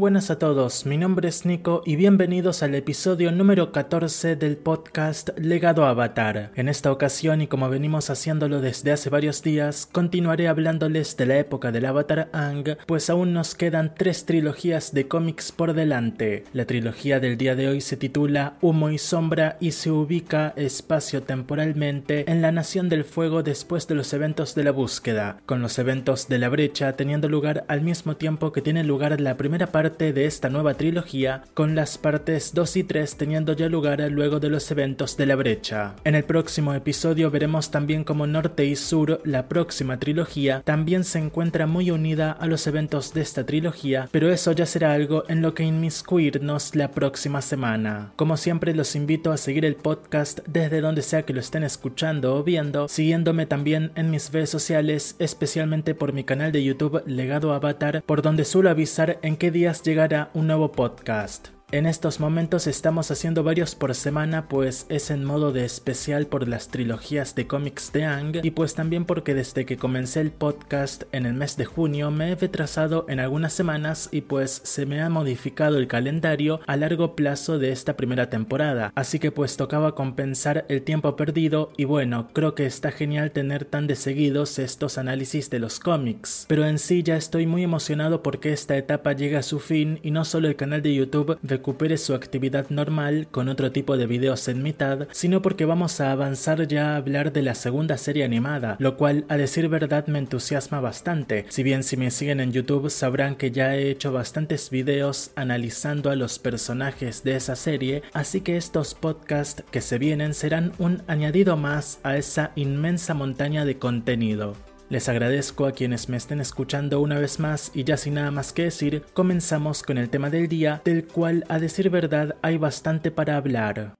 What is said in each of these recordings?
buenas a todos, mi nombre es Nico y bienvenidos al episodio número 14 del podcast Legado Avatar. En esta ocasión, y como venimos haciéndolo desde hace varios días, continuaré hablándoles de la época del Avatar Aang, pues aún nos quedan 3 trilogías de cómics por delante. La trilogía del día de hoy se titula Humo y Sombra y se ubica espacio-temporalmente en la Nación del Fuego después de los eventos de La Búsqueda, con los eventos de La Brecha teniendo lugar al mismo tiempo que tiene lugar la primera parte de esta nueva trilogía, con las partes 2 y 3 teniendo ya lugar luego de los eventos de La Brecha. En el próximo episodio veremos también cómo Norte y Sur, la próxima trilogía, también se encuentra muy unida a los eventos de esta trilogía, pero eso ya será algo en lo que inmiscuirnos la próxima semana. Como siempre, los invito a seguir el podcast desde donde sea que lo estén escuchando o viendo, siguiéndome también en mis redes sociales, especialmente por mi canal de YouTube Legado Avatar, por donde suelo avisar en qué días llegará un nuevo podcast. En estos momentos estamos haciendo varios por semana, pues es en modo de especial por las trilogías de cómics de Aang, y pues también porque desde que comencé el podcast en el mes de junio me he retrasado en algunas semanas y pues se me ha modificado el calendario a largo plazo de esta primera temporada, así que pues tocaba compensar el tiempo perdido. Y bueno, creo que está genial tener tan de seguidos estos análisis de los cómics, pero en sí ya estoy muy emocionado porque esta etapa llega a su fin y no solo el canal de YouTube recupere su actividad normal con otro tipo de videos en mitad, sino porque vamos a avanzar ya a hablar de la segunda serie animada, lo cual a decir verdad me entusiasma bastante. Si bien si me siguen en YouTube sabrán que ya he hecho bastantes videos analizando a los personajes de esa serie, así que estos podcasts que se vienen serán un añadido más a esa inmensa montaña de contenido. Les agradezco a quienes me estén escuchando una vez más y ya sin nada más que decir, comenzamos con el tema del día, del cual a decir verdad hay bastante para hablar.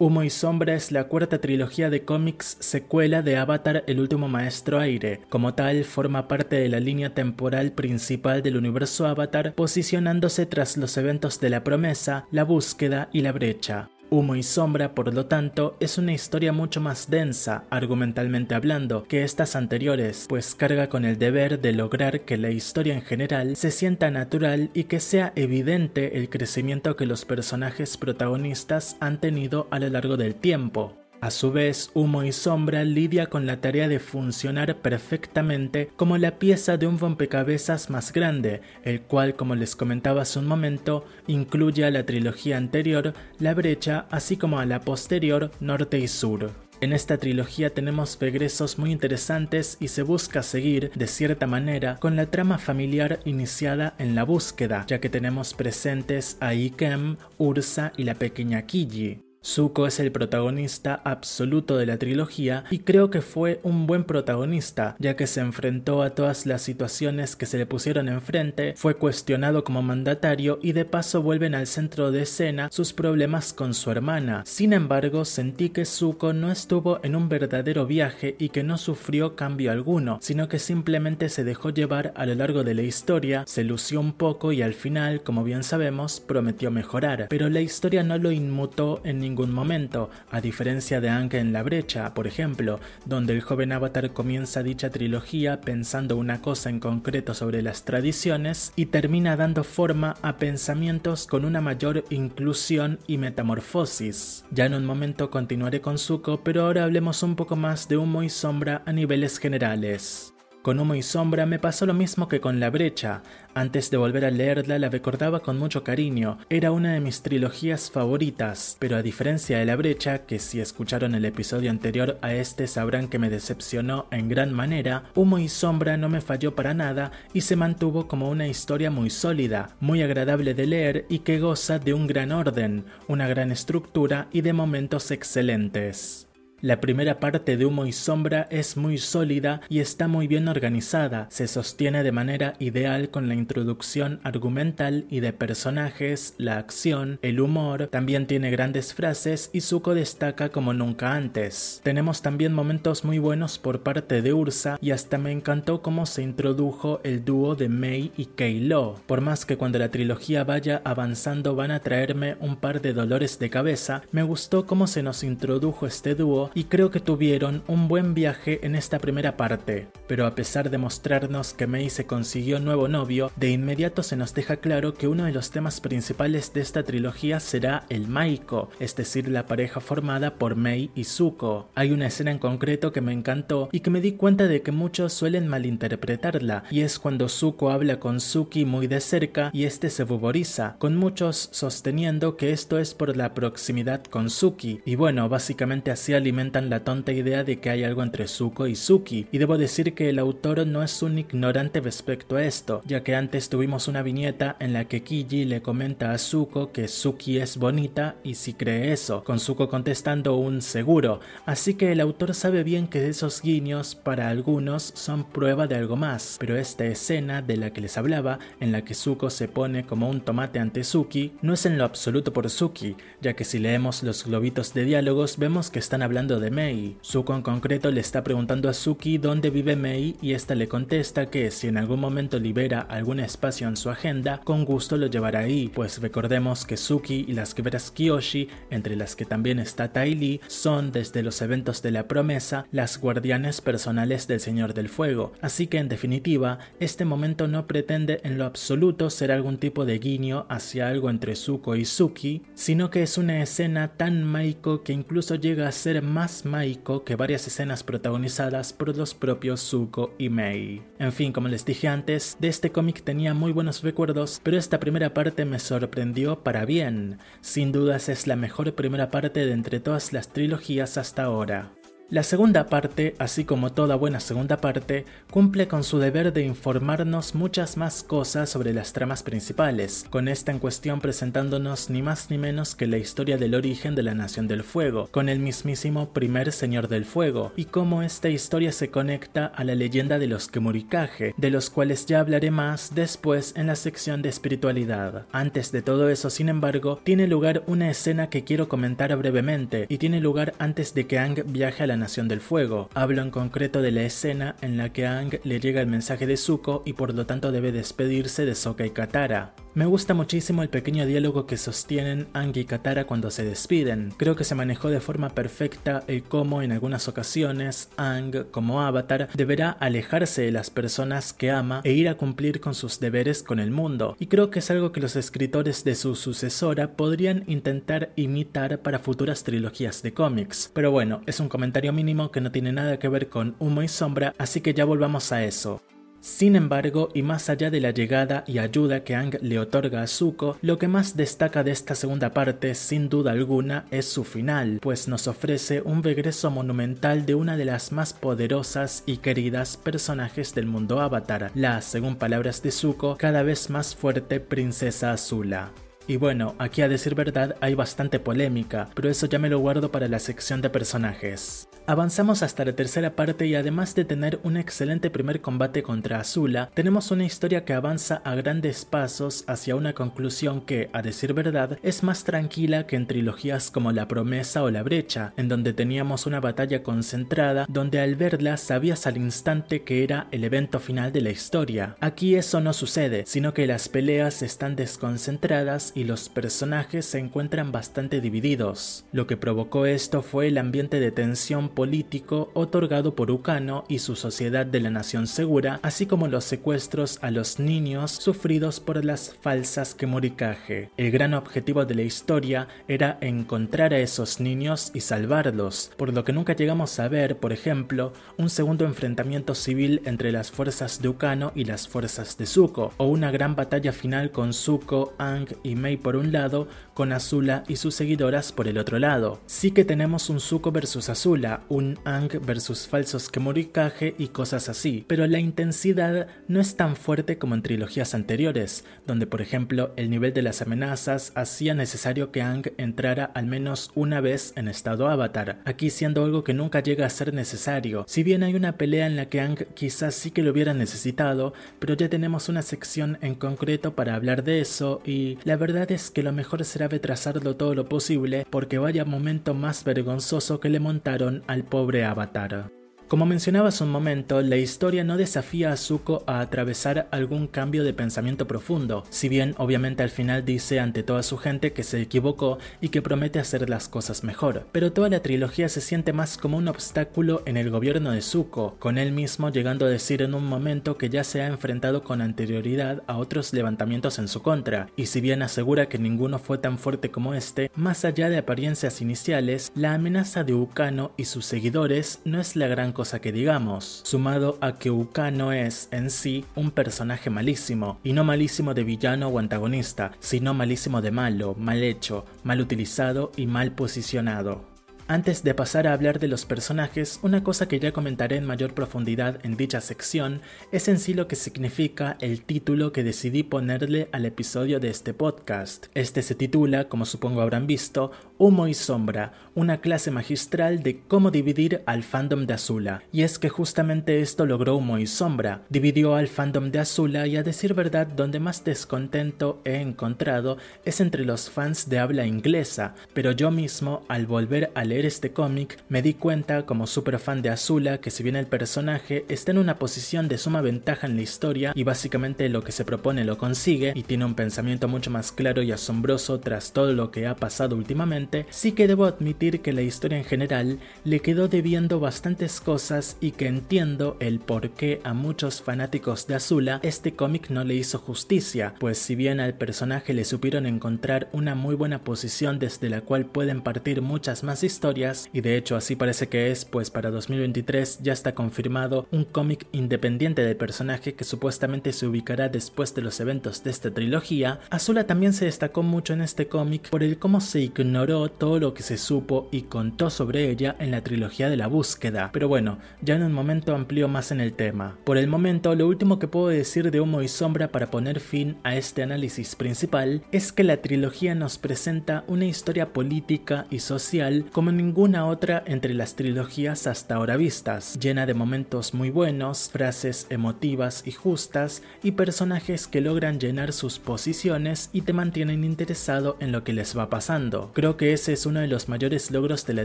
Humo y Sombra es la cuarta trilogía de cómics secuela de Avatar El Último Maestro Aire. Como tal, forma parte de la línea temporal principal del universo Avatar, posicionándose tras los eventos de La Promesa, La Búsqueda y La Brecha. Humo y Sombra, por lo tanto, es una historia mucho más densa, argumentalmente hablando, que estas anteriores, pues carga con el deber de lograr que la historia en general se sienta natural y que sea evidente el crecimiento que los personajes protagonistas han tenido a lo largo del tiempo. A su vez, Humo y Sombra lidia con la tarea de funcionar perfectamente como la pieza de un rompecabezas más grande, el cual, como les comentaba hace un momento, incluye a la trilogía anterior, La Brecha, así como a la posterior, Norte y Sur. En esta trilogía tenemos regresos muy interesantes y se busca seguir, de cierta manera, con la trama familiar iniciada en La Búsqueda, ya que tenemos presentes a Ikem, Ursa y la pequeña Kiyi. Zuko es el protagonista absoluto de la trilogía y creo que fue un buen protagonista, ya que se enfrentó a todas las situaciones que se le pusieron enfrente, fue cuestionado como mandatario y de paso vuelven al centro de escena sus problemas con su hermana. Sin embargo, sentí que Zuko no estuvo en un verdadero viaje y que no sufrió cambio alguno, sino que simplemente se dejó llevar a lo largo de la historia, se lució un poco y al final, como bien sabemos, prometió mejorar, pero la historia no lo inmutó en ningún momento, a diferencia de Anka en La Brecha, por ejemplo, donde el joven Avatar comienza dicha trilogía pensando una cosa en concreto sobre las tradiciones y termina dando forma a pensamientos con una mayor inclusión y metamorfosis. Ya en un momento continuaré con Zuko, pero ahora hablemos un poco más de Humo y Sombra a niveles generales. Con Humo y Sombra me pasó lo mismo que con La Brecha. Antes de volver a leerla la recordaba con mucho cariño, era una de mis trilogías favoritas, pero a diferencia de La Brecha, que si escucharon el episodio anterior a este sabrán que me decepcionó en gran manera, Humo y Sombra no me falló para nada y se mantuvo como una historia muy sólida, muy agradable de leer y que goza de un gran orden, una gran estructura y de momentos excelentes. La primera parte de Humo y Sombra es muy sólida y está muy bien organizada, se sostiene de manera ideal con la introducción argumental y de personajes, la acción, el humor, también tiene grandes frases y Zuko destaca como nunca antes. Tenemos también momentos muy buenos por parte de Ursa y hasta me encantó cómo se introdujo el dúo de Mei y Kei Lo. Por más que cuando la trilogía vaya avanzando van a traerme un par de dolores de cabeza, me gustó cómo se nos introdujo este dúo y creo que tuvieron un buen viaje en esta primera parte. Pero a pesar de mostrarnos que Mei se consiguió nuevo novio, de inmediato se nos deja claro que uno de los temas principales de esta trilogía será el Maiko, es decir, la pareja formada por Mei y Zuko. Hay una escena en concreto que me encantó y que me di cuenta de que muchos suelen malinterpretarla, y es cuando Zuko habla con Suki muy de cerca y este se ruboriza, con muchos sosteniendo que esto es por la proximidad con Suki, y bueno, básicamente así alimentan la tonta idea de que hay algo entre Zuko y Suki, y debo decir que el autor no es un ignorante respecto a esto, ya que antes tuvimos una viñeta en la que Kiyi le comenta a Zuko que Suki es bonita y si cree eso, con Zuko contestando un seguro, así que el autor sabe bien que esos guiños para algunos son prueba de algo más, pero esta escena de la que les hablaba, en la que Zuko se pone como un tomate ante Suki, no es en lo absoluto por Suki, ya que si leemos los globitos de diálogos vemos que están hablando de Mei. Zuko en concreto le está preguntando a Suki dónde vive Mei y esta le contesta que si en algún momento libera algún espacio en su agenda, con gusto lo llevará ahí, pues recordemos que Suki y las Guerreras Kyoshi, entre las que también está Ty Lee, son desde los eventos de La Promesa las guardianes personales del Señor del Fuego, así que en definitiva este momento no pretende en lo absoluto ser algún tipo de guiño hacia algo entre Zuko y Suki, sino que es una escena tan maiko que incluso llega a ser más maiko que varias escenas protagonizadas por los propios Zuko y Mei. En fin, como les dije antes, de este cómic tenía muy buenos recuerdos, pero esta primera parte me sorprendió para bien. Sin dudas es la mejor primera parte de entre todas las trilogías hasta ahora. La segunda parte, así como toda buena segunda parte, cumple con su deber de informarnos muchas más cosas sobre las tramas principales, con esta en cuestión presentándonos ni más ni menos que la historia del origen de la Nación del Fuego, con el mismísimo primer Señor del Fuego, y cómo esta historia se conecta a la leyenda de los Kemurikage, de los cuales ya hablaré más después en la sección de espiritualidad. Antes de todo eso, sin embargo, tiene lugar una escena que quiero comentar brevemente, y tiene lugar antes de que Aang viaje a la Nación del Fuego. Hablo en concreto de la escena en la que a Aang le llega el mensaje de Zuko y por lo tanto debe despedirse de Sokka y Katara. Me gusta muchísimo el pequeño diálogo que sostienen Aang y Katara cuando se despiden. Creo que se manejó de forma perfecta el cómo en algunas ocasiones Aang, como Avatar, deberá alejarse de las personas que ama e ir a cumplir con sus deberes con el mundo. Y creo que es algo que los escritores de su sucesora podrían intentar imitar para futuras trilogías de cómics. Pero bueno, es un comentario mínimo que no tiene nada que ver con Humo y Sombra, así que ya volvamos a eso. Sin embargo, y más allá de la llegada y ayuda que Aang le otorga a Zuko, lo que más destaca de esta segunda parte, sin duda alguna, es su final, pues nos ofrece un regreso monumental de una de las más poderosas y queridas personajes del mundo Avatar, la, según palabras de Zuko, cada vez más fuerte princesa Azula. Y bueno, aquí a decir verdad hay bastante polémica, pero eso ya me lo guardo para la sección de personajes. Avanzamos hasta la tercera parte y además de tener un excelente primer combate contra Azula, tenemos una historia que avanza a grandes pasos hacia una conclusión que, a decir verdad, es más tranquila que en trilogías como La Promesa o La Brecha, en donde teníamos una batalla concentrada donde al verla sabías al instante que era el evento final de la historia. Aquí eso no sucede, sino que las peleas están desconcentradas y los personajes se encuentran bastante divididos. Lo que provocó esto fue el ambiente de tensión político otorgado por Ukano y su Sociedad de la Nación Segura, así como los secuestros a los niños sufridos por las falsas Kemurikage. El gran objetivo de la historia era encontrar a esos niños y salvarlos, por lo que nunca llegamos a ver, por ejemplo, un segundo enfrentamiento civil entre las fuerzas de Ukano y las fuerzas de Zuko, o una gran batalla final con Zuko, Aang y Mei por un lado, con Azula y sus seguidoras por el otro lado. Sí que tenemos un Zuko versus Azula, un Aang versus falsos Kemurikage y cosas así, pero la intensidad no es tan fuerte como en trilogías anteriores, donde por ejemplo el nivel de las amenazas hacía necesario que Aang entrara al menos una vez en estado Avatar, aquí siendo algo que nunca llega a ser necesario. Si bien hay una pelea en la que Aang quizás sí que lo hubiera necesitado, pero ya tenemos una sección en concreto para hablar de eso y la verdad es que lo mejor será retrasarlo todo lo posible porque vaya momento más vergonzoso que le montaron al pobre Avatar. Como mencionaba hace un momento, la historia no desafía a Zuko a atravesar algún cambio de pensamiento profundo, si bien obviamente al final dice ante toda su gente que se equivocó y que promete hacer las cosas mejor, pero toda la trilogía se siente más como un obstáculo en el gobierno de Zuko, con él mismo llegando a decir en un momento que ya se ha enfrentado con anterioridad a otros levantamientos en su contra, y si bien asegura que ninguno fue tan fuerte como este, más allá de apariencias iniciales, la amenaza de Ukano y sus seguidores no es la gran cosa que digamos, sumado a que Ukano es, en sí, un personaje malísimo, y no malísimo de villano o antagonista, sino malísimo de malo, mal hecho, mal utilizado y mal posicionado. Antes de pasar a hablar de los personajes, una cosa que ya comentaré en mayor profundidad en dicha sección es en sí lo que significa el título que decidí ponerle al episodio de este podcast. Este se titula, como supongo habrán visto, Humo y Sombra, una clase magistral de cómo dividir al fandom de Azula. Y es que justamente esto logró Humo y Sombra, dividió al fandom de Azula y a decir verdad donde más descontento he encontrado es entre los fans de habla inglesa, pero yo mismo al volver a leer este cómic me di cuenta como super fan de Azula que si bien el personaje está en una posición de suma ventaja en la historia y básicamente lo que se propone lo consigue y tiene un pensamiento mucho más claro y asombroso tras todo lo que ha pasado últimamente, sí que debo admitir que la historia en general le quedó debiendo bastantes cosas y que entiendo el por qué a muchos fanáticos de Azula este cómic no le hizo justicia, pues si bien al personaje le supieron encontrar una muy buena posición desde la cual pueden partir muchas más historias, y de hecho así parece que es, pues para 2023 ya está confirmado un cómic independiente del personaje que supuestamente se ubicará después de los eventos de esta trilogía, Azula también se destacó mucho en este cómic por el cómo se ignoró todo lo que se supo y contó sobre ella en la trilogía de La Búsqueda, pero bueno, ya en un momento amplío más en el tema. Por el momento, lo último que puedo decir de Humo y Sombra para poner fin a este análisis principal es que la trilogía nos presenta una historia política y social como ninguna otra entre las trilogías hasta ahora vistas, llena de momentos muy buenos, frases emotivas y justas y personajes que logran llenar sus posiciones y te mantienen interesado en lo que les va pasando. Creo que ese es uno de los mayores logros de la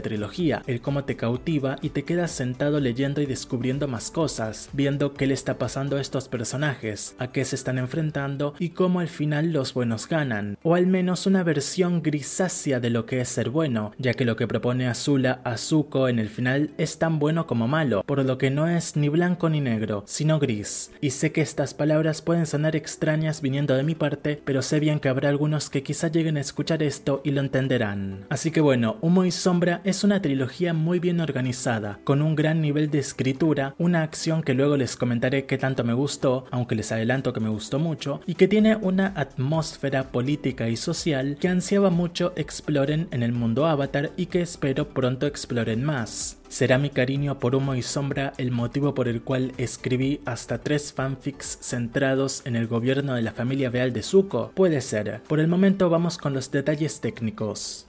trilogía, el cómo te cautiva y te quedas sentado leyendo y descubriendo más cosas, viendo qué le está pasando a estos personajes, a qué se están enfrentando y cómo al final los buenos ganan, o al menos una versión grisácea de lo que es ser bueno, ya que lo que propone Azula a Zuko en el final es tan bueno como malo, por lo que no es ni blanco ni negro, sino gris. Y sé que estas palabras pueden sonar extrañas viniendo de mi parte, pero sé bien que habrá algunos que quizá lleguen a escuchar esto y lo entenderán. Así que bueno, Humo y Sombra es una trilogía muy bien organizada, con un gran nivel de escritura, una acción que luego les comentaré que tanto me gustó, aunque les adelanto que me gustó mucho, y que tiene una atmósfera política y social que ansiaba mucho exploren en el mundo Avatar y que espero pronto exploren más. Será mi cariño por Humo y Sombra el motivo por el cual escribí hasta 3 fanfics centrados en el gobierno de la familia real de Zuko, puede ser. Por el momento vamos con los detalles técnicos.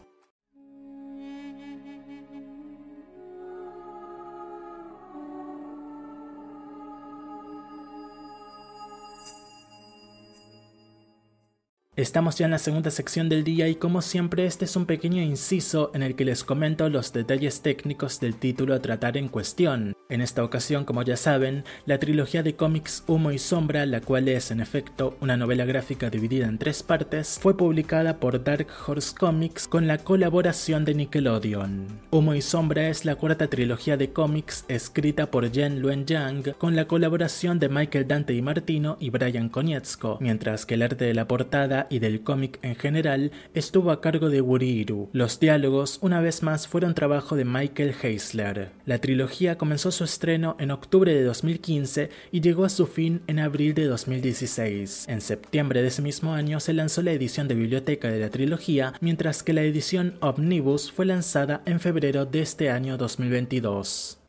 Estamos ya en la segunda sección del día y como siempre este es un pequeño inciso en el que les comento los detalles técnicos del título a tratar en cuestión. En esta ocasión, como ya saben, la trilogía de cómics Humo y Sombra, la cual es en efecto una novela gráfica dividida en 3 partes, fue publicada por Dark Horse Comics con la colaboración de Nickelodeon. Humo y Sombra es la cuarta trilogía de cómics escrita por Jen Luen Yang con la colaboración de Michael Dante y Martino y Brian Konietzko, mientras que el arte de la portada y del cómic en general estuvo a cargo de Gurihiru. Los diálogos, una vez más, fueron trabajo de Michael Heisler. La trilogía comenzó su estreno en octubre de 2015 y llegó a su fin en abril de 2016. En septiembre de ese mismo año se lanzó la edición de biblioteca de la trilogía, mientras que la edición Omnibus fue lanzada en febrero de este año 2022.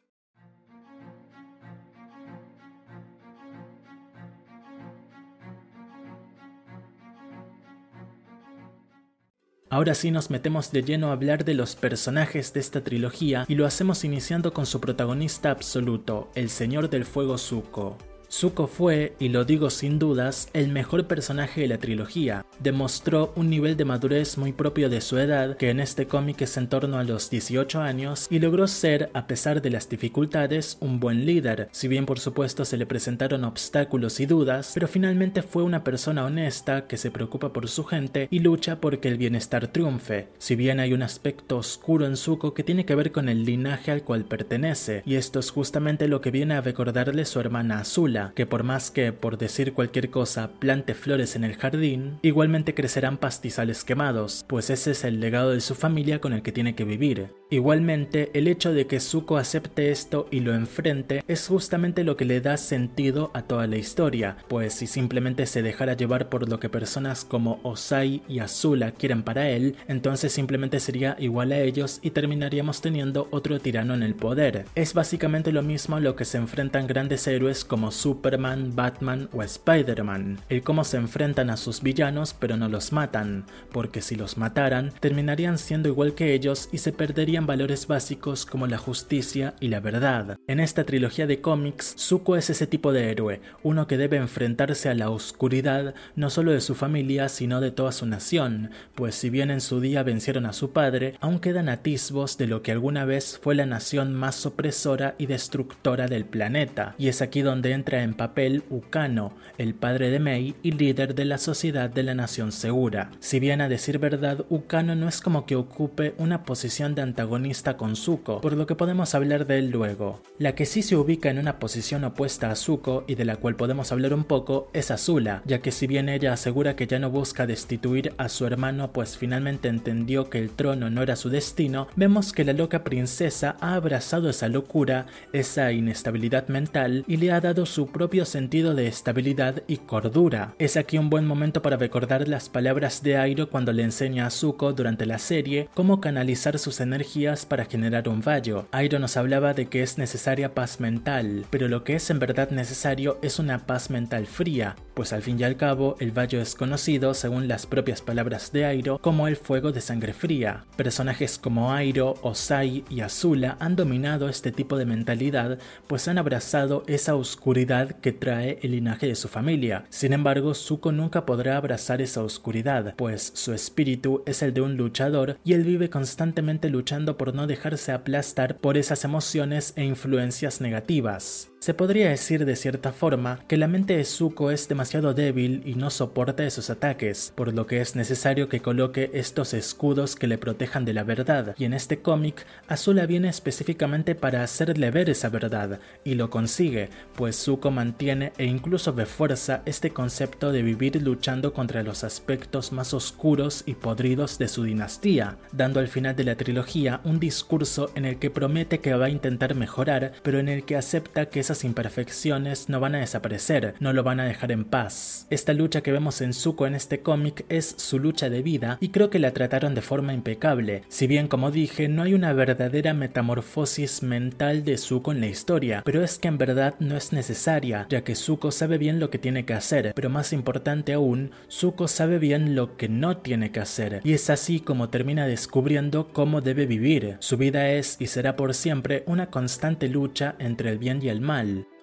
Ahora sí nos metemos de lleno a hablar de los personajes de esta trilogía y lo hacemos iniciando con su protagonista absoluto, el Señor del Fuego Zuko. Zuko fue, y lo digo sin dudas, el mejor personaje de la trilogía. Demostró un nivel de madurez muy propio de su edad, que en este cómic es en torno a los 18 años, y logró ser, a pesar de las dificultades, un buen líder. Si bien por supuesto se le presentaron obstáculos y dudas, pero finalmente fue una persona honesta que se preocupa por su gente y lucha porque el bienestar triunfe. Si bien hay un aspecto oscuro en Zuko que tiene que ver con el linaje al cual pertenece, y esto es justamente lo que viene a recordarle su hermana Azula, que por más que, por decir cualquier cosa, plante flores en el jardín, igualmente crecerán pastizales quemados, pues ese es el legado de su familia con el que tiene que vivir. Igualmente, el hecho de que Zuko acepte esto y lo enfrente es justamente lo que le da sentido a toda la historia, pues si simplemente se dejara llevar por lo que personas como Ozai y Azula quieren para él, entonces simplemente sería igual a ellos y terminaríamos teniendo otro tirano en el poder. Es básicamente lo mismo a lo que se enfrentan grandes héroes como Superman, Batman o Spider-Man, el cómo se enfrentan a sus villanos pero no los matan, porque si los mataran terminarían siendo igual que ellos y se perderían valores básicos como la justicia y la verdad. En esta trilogía de cómics, Zuko es ese tipo de héroe, uno que debe enfrentarse a la oscuridad no solo de su familia sino de toda su nación, pues si bien en su día vencieron a su padre, aún quedan atisbos de lo que alguna vez fue la nación más opresora y destructora del planeta, y es aquí donde entra en papel Ukano, el padre de Mei y líder de la Sociedad de la Nación Segura. Si bien a decir verdad, Ukano no es como que ocupe una posición de antagonista con Zuko, por lo que podemos hablar de él luego. La que sí se ubica en una posición opuesta a Zuko y de la cual podemos hablar un poco es Azula, ya que si bien ella asegura que ya no busca destituir a su hermano pues finalmente entendió que el trono no era su destino, vemos que la loca princesa ha abrazado esa locura, esa inestabilidad mental y le ha dado su propio sentido de estabilidad y cordura. Es aquí un buen momento para recordar las palabras de Iroh cuando le enseña a Zuko durante la serie cómo canalizar sus energías para generar un vallo. Iroh nos hablaba de que es necesaria paz mental, pero lo que es en verdad necesario es una paz mental fría, pues al fin y al cabo el vallo es conocido, según las propias palabras de Iroh, como el fuego de sangre fría. Personajes como Iroh, Ozai y Azula han dominado este tipo de mentalidad, pues han abrazado esa oscuridad que trae el linaje de su familia. Sin embargo, Zuko nunca podrá abrazar esa oscuridad, pues su espíritu es el de un luchador y él vive constantemente luchando por no dejarse aplastar por esas emociones e influencias negativas. Se podría decir de cierta forma que la mente de Zuko es demasiado débil y no soporta esos ataques, por lo que es necesario que coloque estos escudos que le protejan de la verdad, y en este cómic Azula viene específicamente para hacerle ver esa verdad, y lo consigue, pues Zuko mantiene e incluso refuerza este concepto de vivir luchando contra los aspectos más oscuros y podridos de su dinastía, dando al final de la trilogía un discurso en el que promete que va a intentar mejorar, pero en el que acepta que esas imperfecciones no van a desaparecer, no lo van a dejar en paz. Esta lucha que vemos en Zuko en este cómic es su lucha de vida y creo que la trataron de forma impecable, si bien como dije no hay una verdadera metamorfosis mental de Zuko en la historia, pero es que en verdad no es necesaria, ya que Zuko sabe bien lo que tiene que hacer, pero más importante aún, Zuko sabe bien lo que no tiene que hacer, y es así como termina descubriendo cómo debe vivir. Su vida es y será por siempre una constante lucha entre el bien y el mal.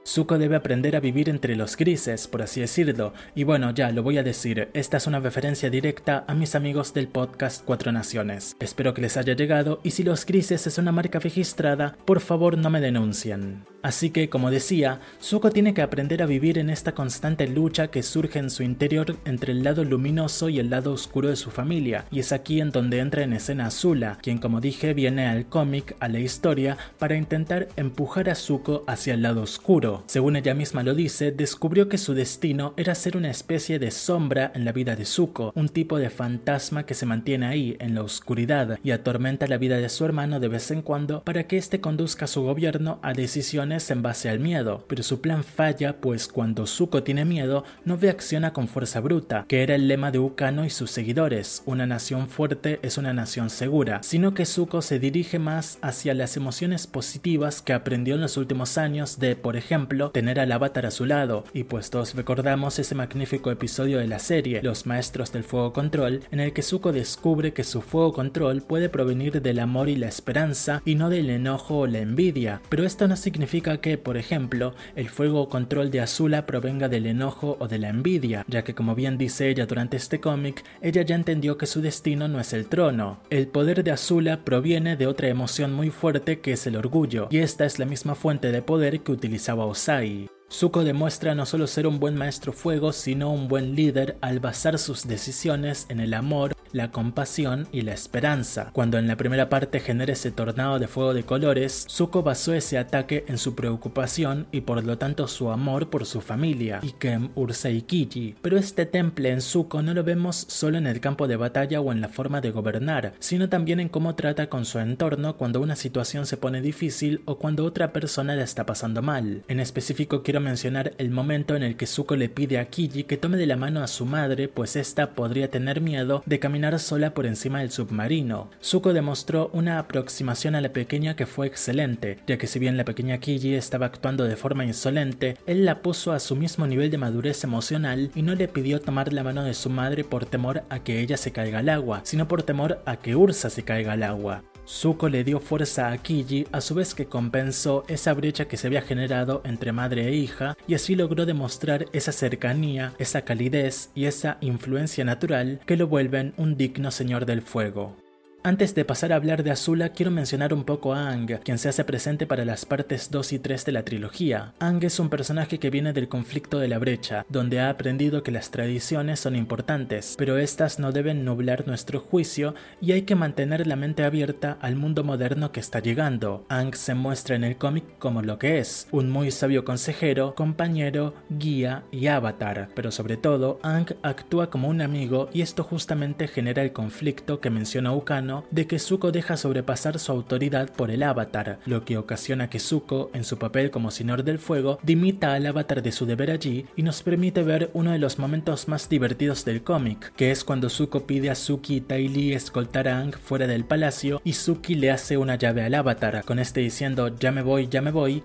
Zuko debe aprender a vivir entre los grises, por así decirlo, y bueno, ya lo voy a decir, esta es una referencia directa a mis amigos del podcast Cuatro Naciones. Espero que les haya llegado, y si los grises es una marca registrada, por favor no me denuncien. Así que, como decía, Zuko tiene que aprender a vivir en esta constante lucha que surge en su interior entre el lado luminoso y el lado oscuro de su familia, y es aquí en donde entra en escena Azula, quien como dije viene al cómic, a la historia, para intentar empujar a Zuko hacia el lado oscuro. Según ella misma lo dice, descubrió que su destino era ser una especie de sombra en la vida de Zuko, un tipo de fantasma que se mantiene ahí, en la oscuridad, y atormenta la vida de su hermano de vez en cuando para que éste conduzca su gobierno a decisiones decisiones en base al miedo, pero su plan falla, pues cuando Zuko tiene miedo no reacciona con fuerza bruta, que era el lema de Ukano y sus seguidores, una nación fuerte es una nación segura, sino que Zuko se dirige más hacia las emociones positivas que aprendió en los últimos años de, por ejemplo, tener al Avatar a su lado, y pues todos recordamos ese magnífico episodio de la serie, Los Maestros del Fuego Control, en el que Zuko descubre que su fuego control puede provenir del amor y la esperanza y no del enojo o la envidia, pero esto no significa que, por ejemplo, el fuego control de Azula provenga del enojo o de la envidia, ya que como bien dice ella durante este cómic, ella ya entendió que su destino no es el trono. El poder de Azula proviene de otra emoción muy fuerte que es el orgullo, y esta es la misma fuente de poder que utilizaba Ozai. Zuko demuestra no solo ser un buen maestro fuego, sino un buen líder al basar sus decisiones en el amor, la compasión y la esperanza. Cuando en la primera parte genera ese tornado de fuego de colores, Zuko basó ese ataque en su preocupación y por lo tanto su amor por su familia, Ikem, Ursa y Kiyi. Pero este temple en Zuko no lo vemos solo en el campo de batalla o en la forma de gobernar, sino también en cómo trata con su entorno cuando una situación se pone difícil o cuando otra persona la está pasando mal. En específico quiero mencionar el momento en el que Zuko le pide a Kiyi que tome de la mano a su madre, pues esta podría tener miedo de caminar sola por encima del submarino. Zuko demostró una aproximación a la pequeña que fue excelente, ya que si bien la pequeña Kiyi estaba actuando de forma insolente, él la puso a su mismo nivel de madurez emocional y no le pidió tomar la mano de su madre por temor a que ella se caiga al agua, sino por temor a que Ursa se caiga al agua. Zuko le dio fuerza a Kiyi, a su vez que compensó esa brecha que se había generado entre madre e hija, y así logró demostrar esa cercanía, esa calidez y esa influencia natural que lo vuelven un digno señor del fuego. Antes de pasar a hablar de Azula, quiero mencionar un poco a Aang, quien se hace presente para las partes 2 y 3 de la trilogía. Aang es un personaje que viene del conflicto de la brecha, donde ha aprendido que las tradiciones son importantes, pero estas no deben nublar nuestro juicio y hay que mantener la mente abierta al mundo moderno que está llegando. Aang se muestra en el cómic como lo que es, un muy sabio consejero, compañero, guía y avatar, pero sobre todo Aang actúa como un amigo y esto justamente genera el conflicto que menciona Ukano, de que Zuko deja sobrepasar su autoridad por el Avatar, lo que ocasiona que Zuko, en su papel como Señor del Fuego, dimita al Avatar de su deber allí y nos permite ver uno de los momentos más divertidos del cómic, que es cuando Zuko pide a Suki y Ty Lee escoltar a Aang fuera del palacio y Suki le hace una llave al Avatar, con este diciendo ya me voy,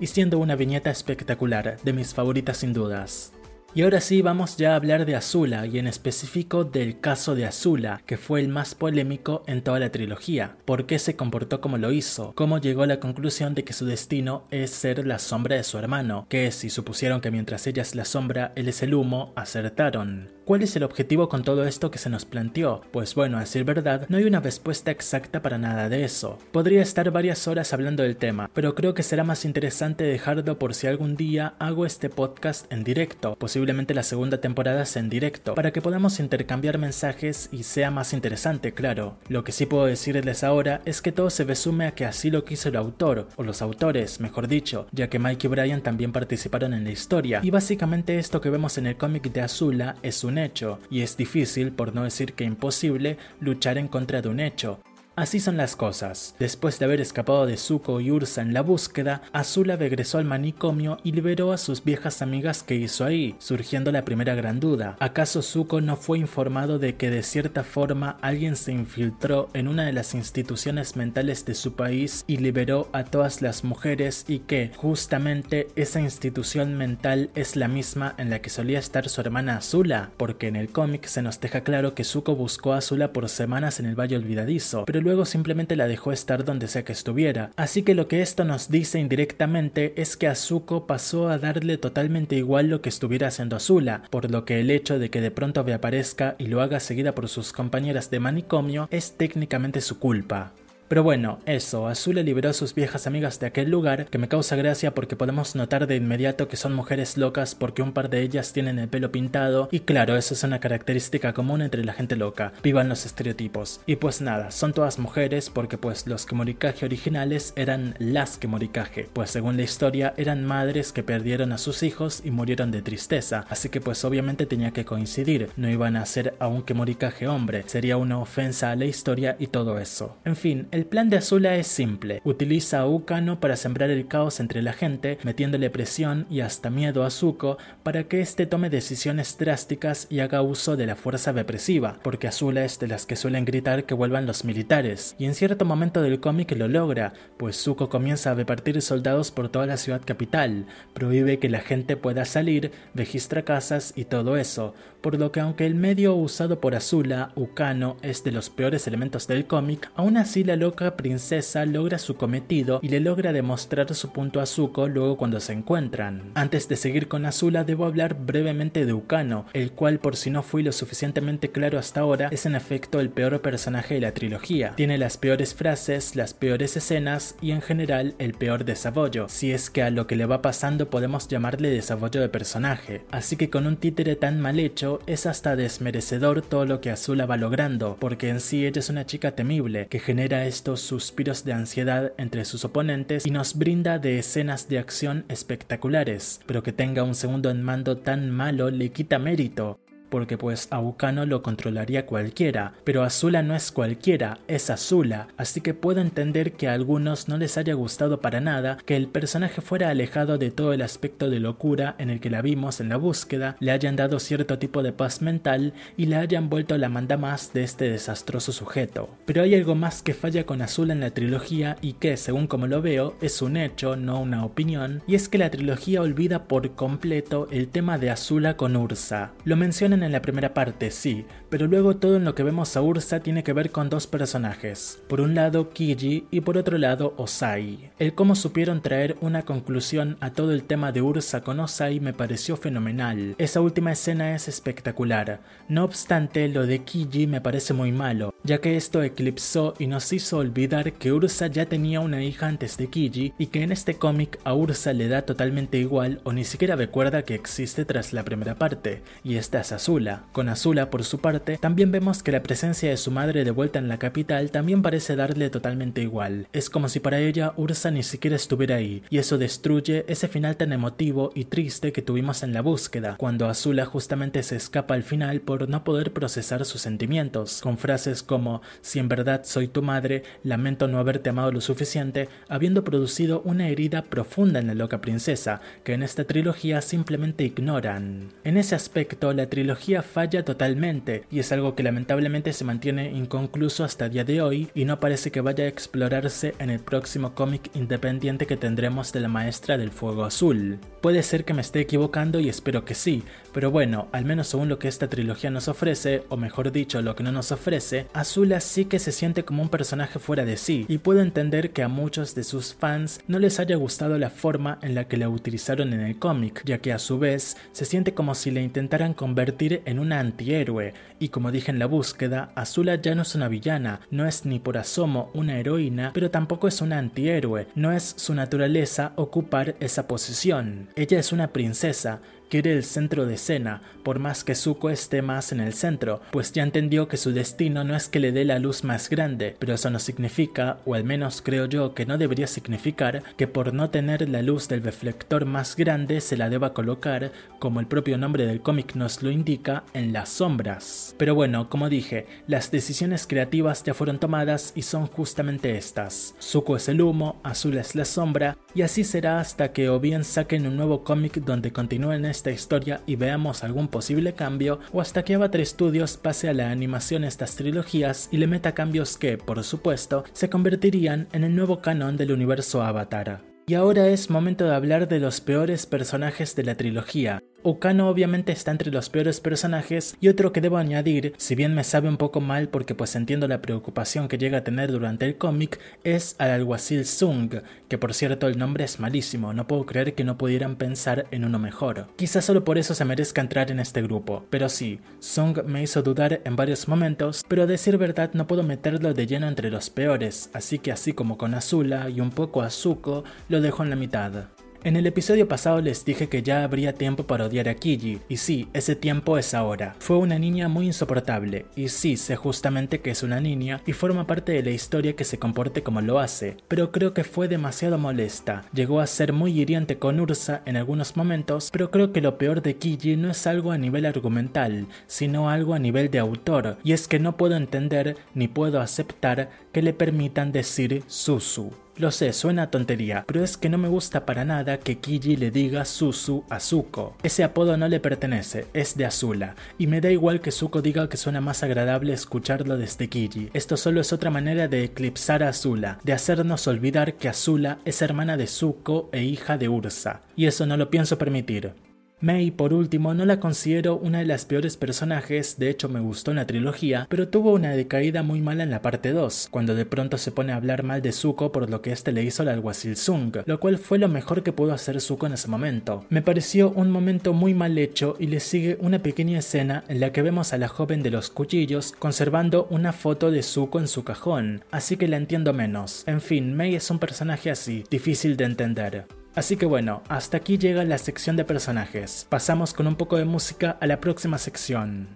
y siendo una viñeta espectacular, de mis favoritas sin dudas. Y ahora sí, vamos ya a hablar de Azula, y en específico del caso de Azula, que fue el más polémico en toda la trilogía. ¿Por qué se comportó como lo hizo? ¿Cómo llegó a la conclusión de que su destino es ser la sombra de su hermano? Que si supusieron que mientras ella es la sombra, él es el humo, acertaron. ¿Cuál es el objetivo con todo esto que se nos planteó? Pues bueno, a decir verdad, no hay una respuesta exacta para nada de eso. Podría estar varias horas hablando del tema, pero creo que será más interesante dejarlo por si algún día hago este podcast en directo, posiblemente la segunda temporada sea en directo, para que podamos intercambiar mensajes y sea más interesante, claro. Lo que sí puedo decirles ahora es que todo se resume a que así lo quiso el autor, o los autores, mejor dicho, ya que Mike y Brian también participaron en la historia, y básicamente esto que vemos en el cómic de Azula es un hecho, y es difícil, por no decir que imposible, luchar en contra de un hecho. Así son las cosas. Después de haber escapado de Zuko y Ursa en La Búsqueda, Azula regresó al manicomio y liberó a sus viejas amigas que hizo ahí, surgiendo la primera gran duda. ¿Acaso Zuko no fue informado de que de cierta forma alguien se infiltró en una de las instituciones mentales de su país y liberó a todas las mujeres y que, justamente, esa institución mental es la misma en la que solía estar su hermana Azula? Porque en el cómic se nos deja claro que Zuko buscó a Azula por semanas en el Valle Olvidadizo, pero luego simplemente la dejó estar donde sea que estuviera. Así que lo que esto nos dice indirectamente es que a Zuko pasó a darle totalmente igual lo que estuviera haciendo Azula, por lo que el hecho de que de pronto reaparezca y lo haga seguida por sus compañeras de manicomio es técnicamente su culpa. Pero bueno, eso, Azula liberó a sus viejas amigas de aquel lugar, que me causa gracia porque podemos notar de inmediato que son mujeres locas porque un par de ellas tienen el pelo pintado, y claro, eso es una característica común entre la gente loca, vivan los estereotipos. Y pues nada, son todas mujeres porque pues los Kemurikage originales eran las Kemurikage, pues según la historia eran madres que perdieron a sus hijos y murieron de tristeza, así que pues obviamente tenía que coincidir, no iban a ser a un Kemurikage hombre, sería una ofensa a la historia y todo eso. En fin, El plan de Azula es simple, utiliza a Ukano para sembrar el caos entre la gente, metiéndole presión y hasta miedo a Zuko para que éste tome decisiones drásticas y haga uso de la fuerza represiva, porque Azula es de las que suelen gritar que vuelvan los militares, y en cierto momento del cómic lo logra, pues Zuko comienza a repartir soldados por toda la ciudad capital, prohíbe que la gente pueda salir, registra casas y todo eso, por lo que aunque el medio usado por Azula, Ukano, es de los peores elementos del cómic, aún así la loca princesa logra su cometido y le logra demostrar su punto a Zuko luego cuando se encuentran. Antes de seguir con Azula debo hablar brevemente de Ukano, el cual, por si no fui lo suficientemente claro hasta ahora, es en efecto el peor personaje de la trilogía. Tiene las peores frases, las peores escenas y en general el peor desarrollo, si es que a lo que le va pasando podemos llamarle desarrollo de personaje. Así que con un títere tan mal hecho es hasta desmerecedor todo lo que Azula va logrando, porque en sí ella es una chica temible que genera estos suspiros de ansiedad entre sus oponentes y nos brinda de escenas de acción espectaculares, pero que tenga un segundo en mando tan malo le quita mérito, porque pues a Ukano lo controlaría cualquiera, pero Azula no es cualquiera, es Azula, así que puedo entender que a algunos no les haya gustado para nada que el personaje fuera alejado de todo el aspecto de locura en el que la vimos en La Búsqueda, le hayan dado cierto tipo de paz mental y la hayan vuelto la manda más de este desastroso sujeto. Pero hay algo más que falla con Azula en la trilogía y que, según como lo veo, es un hecho, no una opinión, y es que la trilogía olvida por completo el tema de Azula con Ursa. Lo mencionan en la primera parte, sí, pero luego todo en lo que vemos a Ursa tiene que ver con dos personajes, por un lado Kiyi y por otro lado Ozai. El cómo supieron traer una conclusión a todo el tema de Ursa con Ozai me pareció fenomenal, esa última escena es espectacular, no obstante lo de Kiyi me parece muy malo, ya que esto eclipsó y nos hizo olvidar que Ursa ya tenía una hija antes de Kiyi y que en este cómic a Ursa le da totalmente igual o ni siquiera recuerda que existe tras la primera parte, y esta es Azula. Con Azula, por su parte, también vemos que la presencia de su madre de vuelta en la capital también parece darle totalmente igual. Es como si para ella Ursa ni siquiera estuviera ahí, y eso destruye ese final tan emotivo y triste que tuvimos en La Búsqueda, cuando Azula justamente se escapa al final por no poder procesar sus sentimientos, con frases como «Si en verdad soy tu madre, lamento no haberte amado lo suficiente», habiendo producido una herida profunda en la loca princesa, que en esta trilogía simplemente ignoran. En ese aspecto, la trilogía falla totalmente y es algo que lamentablemente se mantiene inconcluso hasta el día de hoy y no parece que vaya a explorarse en el próximo cómic independiente que tendremos de la Maestra del Fuego Azul. Puede ser que me esté equivocando y espero que sí, pero bueno, al menos según lo que esta trilogía nos ofrece, o mejor dicho lo que no nos ofrece, Azula sí que se siente como un personaje fuera de sí y puedo entender que a muchos de sus fans no les haya gustado la forma en la que la utilizaron en el cómic, ya que a su vez se siente como si le intentaran convertir en una antihéroe, y como dije en La Búsqueda, Azula ya no es una villana, no es ni por asomo una heroína, pero tampoco es una antihéroe, no es su naturaleza ocupar esa posición. Ella es una princesa, quiere el centro de escena, por más que Zuko esté más en el centro, pues ya entendió que su destino no es que le dé la luz más grande, pero eso no significa, o al menos creo yo que no debería significar, que por no tener la luz del reflector más grande se la deba colocar, como el propio nombre del cómic nos lo indica, en las sombras. Pero bueno, como dije, las decisiones creativas ya fueron tomadas y son justamente estas. Zuko es el humo, Azula es la sombra, y así será hasta que o bien saquen un nuevo cómic donde continúen esta historia y veamos algún posible cambio, o hasta que Avatar Studios pase a la animación estas trilogías y le meta cambios que, por supuesto, se convertirían en el nuevo canon del universo Avatar. Y ahora es momento de hablar de los peores personajes de la trilogía. Ukano obviamente está entre los peores personajes, y otro que debo añadir, si bien me sabe un poco mal porque pues entiendo la preocupación que llega a tener durante el cómic, es al alguacil Sung, que por cierto el nombre es malísimo, no puedo creer que no pudieran pensar en uno mejor. Quizás solo por eso se merezca entrar en este grupo, pero sí, Sung me hizo dudar en varios momentos, pero a decir verdad no puedo meterlo de lleno entre los peores, así que así como con Azula y un poco a Zuko, lo dejo en la mitad. En el episodio pasado les dije que ya habría tiempo para odiar a Kiyi, y sí, ese tiempo es ahora. Fue una niña muy insoportable, y sí, sé justamente que es una niña y forma parte de la historia que se comporte como lo hace, pero creo que fue demasiado molesta. Llegó a ser muy hiriente con Ursa en algunos momentos, pero creo que lo peor de Kiyi no es algo a nivel argumental, sino algo a nivel de autor, y es que no puedo entender ni puedo aceptar que le permitan decir Susu. Lo sé, suena tontería, pero es que no me gusta para nada que Kiyi le diga Susu a Zuko. Ese apodo no le pertenece, es de Azula, y me da igual que Zuko diga que suena más agradable escucharlo desde Kiyi. Esto solo es otra manera de eclipsar a Azula, de hacernos olvidar que Azula es hermana de Zuko e hija de Ursa, y eso no lo pienso permitir. Mei, por último, no la considero una de las peores personajes, de hecho me gustó en la trilogía, pero tuvo una decaída muy mala en la parte 2, cuando de pronto se pone a hablar mal de Zuko por lo que este le hizo al alguacil Sung, lo cual fue lo mejor que pudo hacer Zuko en ese momento. Me pareció un momento muy mal hecho y le sigue una pequeña escena en la que vemos a la joven de los cuchillos conservando una foto de Zuko en su cajón, así que la entiendo menos. En fin, Mei es un personaje así, difícil de entender. Así que bueno, hasta aquí llega la sección de personajes. Pasamos con un poco de música a la próxima sección.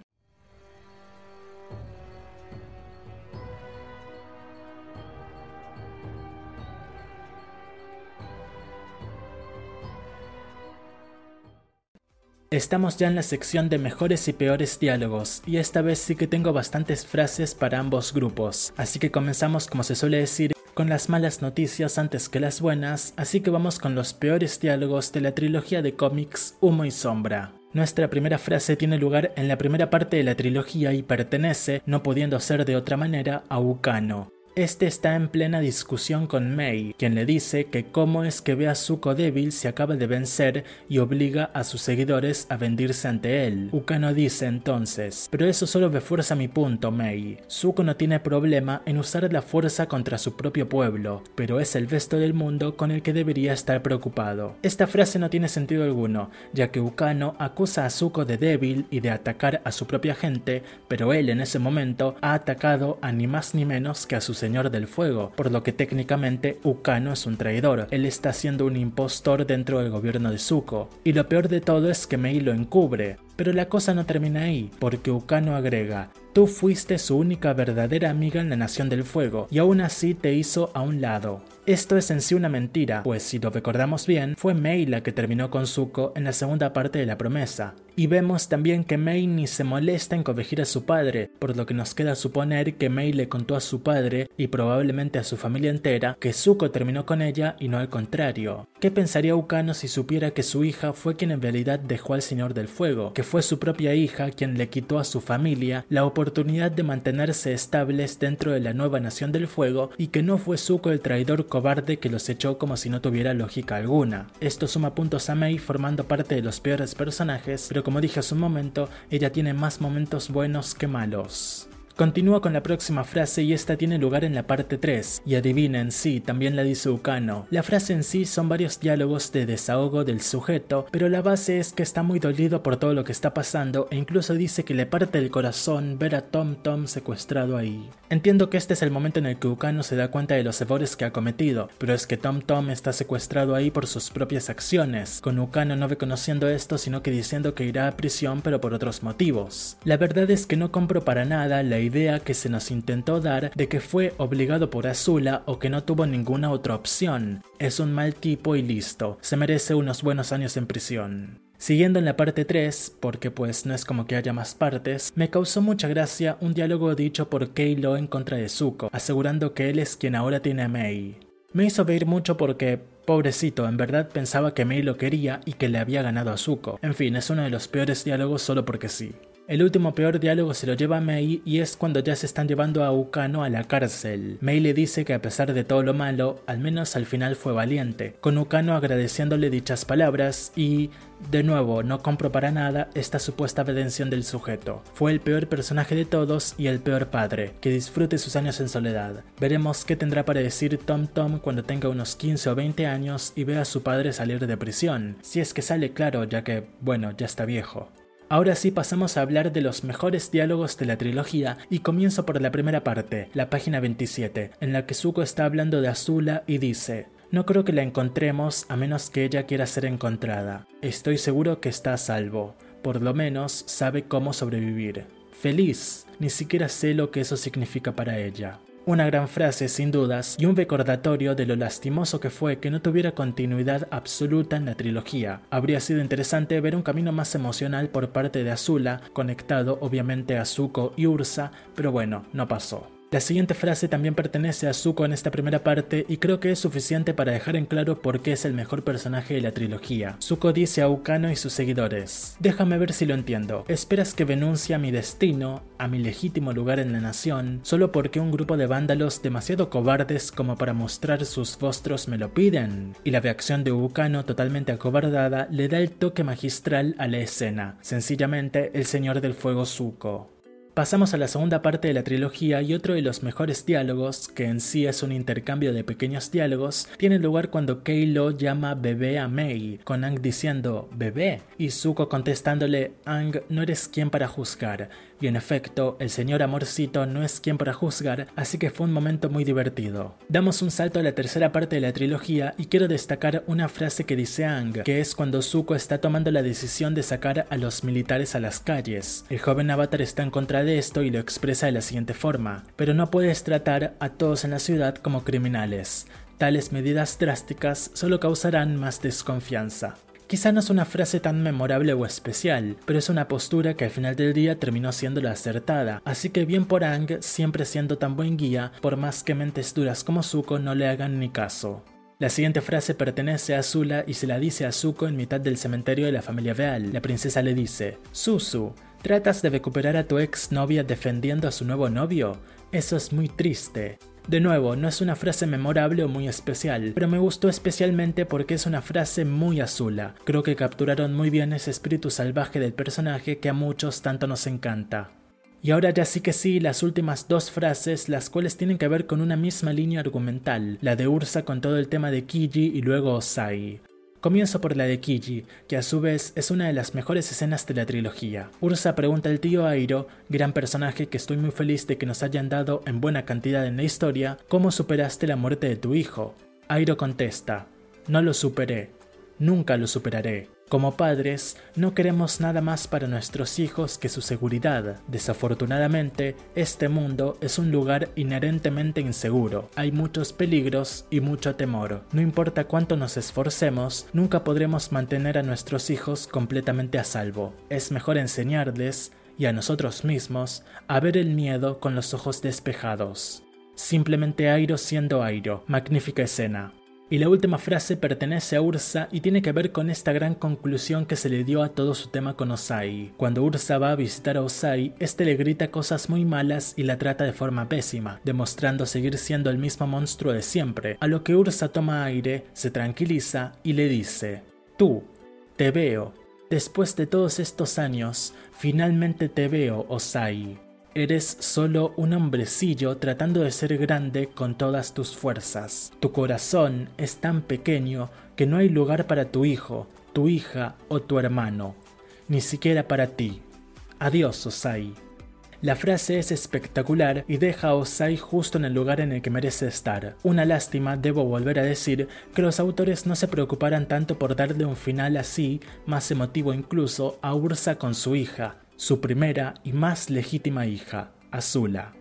Estamos ya en la sección de mejores y peores diálogos, y esta vez sí que tengo bastantes frases para ambos grupos, así que comenzamos, como se suele decir, con las malas noticias antes que las buenas, así que vamos con los peores diálogos de la trilogía de cómics Humo y Sombra. Nuestra primera frase tiene lugar en la primera parte de la trilogía y pertenece, no pudiendo ser de otra manera, a Ukano. Este está en plena discusión con Mei, quien le dice que cómo es que ve a Zuko débil si acaba de vencer y obliga a sus seguidores a rendirse ante él. Ukano dice entonces, pero eso solo refuerza mi punto, Mei. Zuko no tiene problema en usar la fuerza contra su propio pueblo, pero es el resto del mundo con el que debería estar preocupado. Esta frase no tiene sentido alguno, ya que Ukano acusa a Zuko de débil y de atacar a su propia gente, pero él en ese momento ha atacado a ni más ni menos que a sus Señor del Fuego, por lo que técnicamente Ukano es un traidor, él está siendo un impostor dentro del gobierno de Zuko, y lo peor de todo es que Mei lo encubre, pero la cosa no termina ahí, porque Ukano agrega, tú fuiste su única verdadera amiga en la Nación del Fuego, y aún así te hizo a un lado. Esto es en sí una mentira, pues si lo recordamos bien, fue Mei la que terminó con Zuko en la segunda parte de La Promesa. Y vemos también que Mei ni se molesta en corregir a su padre, por lo que nos queda suponer que Mei le contó a su padre, y probablemente a su familia entera, que Zuko terminó con ella y no al contrario. ¿Qué pensaría Ukano si supiera que su hija fue quien en realidad dejó al Señor del Fuego, que fue su propia hija quien le quitó a su familia la oportunidad de mantenerse estables dentro de la nueva Nación del Fuego, y que no fue Zuko el traidor cobarde que los echó como si no tuviera lógica alguna? Esto suma puntos a Mei formando parte de los peores personajes, pero como dije hace un momento, ella tiene más momentos buenos que malos. Continúa con la próxima frase y esta tiene lugar en la parte 3, y adivinen, sí, también la dice Ukano. La frase en sí son varios diálogos de desahogo del sujeto, pero la base es que está muy dolido por todo lo que está pasando e incluso dice que le parte el corazón ver a Tom Tom secuestrado ahí. Entiendo que este es el momento en el que Ukano se da cuenta de los errores que ha cometido, pero es que Tom Tom está secuestrado ahí por sus propias acciones, con Ukano no reconociendo esto sino que diciendo que irá a prisión pero por otros motivos. La verdad es que no compro para nada la idea que se nos intentó dar de que fue obligado por Azula o que no tuvo ninguna otra opción. Es un mal tipo y listo, se merece unos buenos años en prisión. Siguiendo en la parte 3, porque pues no es como que haya más partes, me causó mucha gracia un diálogo dicho por Kei Lo en contra de Zuko, asegurando que él es quien ahora tiene a Mei. Me hizo reír mucho porque, pobrecito, en verdad pensaba que Mei lo quería y que le había ganado a Zuko. En fin, es uno de los peores diálogos solo porque sí. El último peor diálogo se lo lleva Mei y es cuando ya se están llevando a Ukano a la cárcel. Mei le dice que a pesar de todo lo malo, al menos al final fue valiente, con Ukano agradeciéndole dichas palabras y, de nuevo, no compro para nada esta supuesta redención del sujeto. Fue el peor personaje de todos y el peor padre, que disfrute sus años en soledad. Veremos qué tendrá para decir Tom Tom cuando tenga unos 15 o 20 años y vea a su padre salir de prisión, si es que sale claro, ya que, bueno, ya está viejo. Ahora sí pasamos a hablar de los mejores diálogos de la trilogía y comienzo por la primera parte, la página 27, en la que Zuko está hablando de Azula y dice: No creo que la encontremos a menos que ella quiera ser encontrada. Estoy seguro que está a salvo. Por lo menos sabe cómo sobrevivir. Feliz. Ni siquiera sé lo que eso significa para ella. Una gran frase sin dudas y un recordatorio de lo lastimoso que fue que no tuviera continuidad absoluta en la trilogía. Habría sido interesante ver un camino más emocional por parte de Azula, conectado obviamente a Zuko y Ursa, pero bueno, no pasó. La siguiente frase también pertenece a Zuko en esta primera parte y creo que es suficiente para dejar en claro por qué es el mejor personaje de la trilogía. Zuko dice a Ukano y sus seguidores: déjame ver si lo entiendo. ¿Esperas que renuncie a mi destino, a mi legítimo lugar en la nación, solo porque un grupo de vándalos demasiado cobardes como para mostrar sus rostros me lo piden? Y la reacción de Ukano, totalmente acobardada, le da el toque magistral a la escena. Sencillamente, el Señor del Fuego Zuko. Pasamos a la segunda parte de la trilogía y otro de los mejores diálogos, que en sí es un intercambio de pequeños diálogos, tiene lugar cuando Kei Lo llama bebé a Mei, con Aang diciendo «bebé» y Zuko contestándole «Aang, no eres quien para juzgar». Y en efecto, el señor amorcito no es quien para juzgar, así que fue un momento muy divertido. Damos un salto a la tercera parte de la trilogía y quiero destacar una frase que dice Aang, que es cuando Zuko está tomando la decisión de sacar a los militares a las calles. El joven avatar está en contra de esto y lo expresa de la siguiente forma: pero no puedes tratar a todos en la ciudad como criminales. Tales medidas drásticas solo causarán más desconfianza. Quizá no es una frase tan memorable o especial, pero es una postura que al final del día terminó siendo la acertada, así que bien por Aang siempre siendo tan buen guía, por más que mentes duras como Zuko no le hagan ni caso. La siguiente frase pertenece a Azula y se la dice a Zuko en mitad del cementerio de la familia real. La princesa le dice: Susu, ¿tratas de recuperar a tu ex novia defendiendo a su nuevo novio? Eso es muy triste. De nuevo, no es una frase memorable o muy especial, pero me gustó especialmente porque es una frase muy Azula. Creo que capturaron muy bien ese espíritu salvaje del personaje que a muchos tanto nos encanta. Y ahora ya sí que sí, las últimas dos frases, las cuales tienen que ver con una misma línea argumental, la de Ursa con todo el tema de Kiyi y luego Ozai. Comienzo por la de Kiyi, que a su vez es una de las mejores escenas de la trilogía. Ursa pregunta al tío Iroh, gran personaje que estoy muy feliz de que nos hayan dado en buena cantidad en la historia, ¿cómo superaste la muerte de tu hijo? Iroh contesta: no lo superé, nunca lo superaré. Como padres, no queremos nada más para nuestros hijos que su seguridad. Desafortunadamente, este mundo es un lugar inherentemente inseguro. Hay muchos peligros y mucho temor. No importa cuánto nos esforcemos, nunca podremos mantener a nuestros hijos completamente a salvo. Es mejor enseñarles, y a nosotros mismos, a ver el miedo con los ojos despejados. Simplemente Iroh siendo Iroh. Magnífica escena. Y la última frase pertenece a Ursa y tiene que ver con esta gran conclusión que se le dio a todo su tema con Ozai. Cuando Ursa va a visitar a Ozai, este le grita cosas muy malas y la trata de forma pésima, demostrando seguir siendo el mismo monstruo de siempre, a lo que Ursa toma aire, se tranquiliza y le dice: tú, te veo. Después de todos estos años, finalmente te veo, Ozai. Eres solo un hombrecillo tratando de ser grande con todas tus fuerzas. Tu corazón es tan pequeño que no hay lugar para tu hijo, tu hija o tu hermano. Ni siquiera para ti. Adiós, Ozai. La frase es espectacular y deja a Ozai justo en el lugar en el que merece estar. Una lástima, debo volver a decir, que los autores no se preocuparan tanto por darle un final así, más emotivo incluso, a Ursa con su hija. Su primera y más legítima hija, Azula.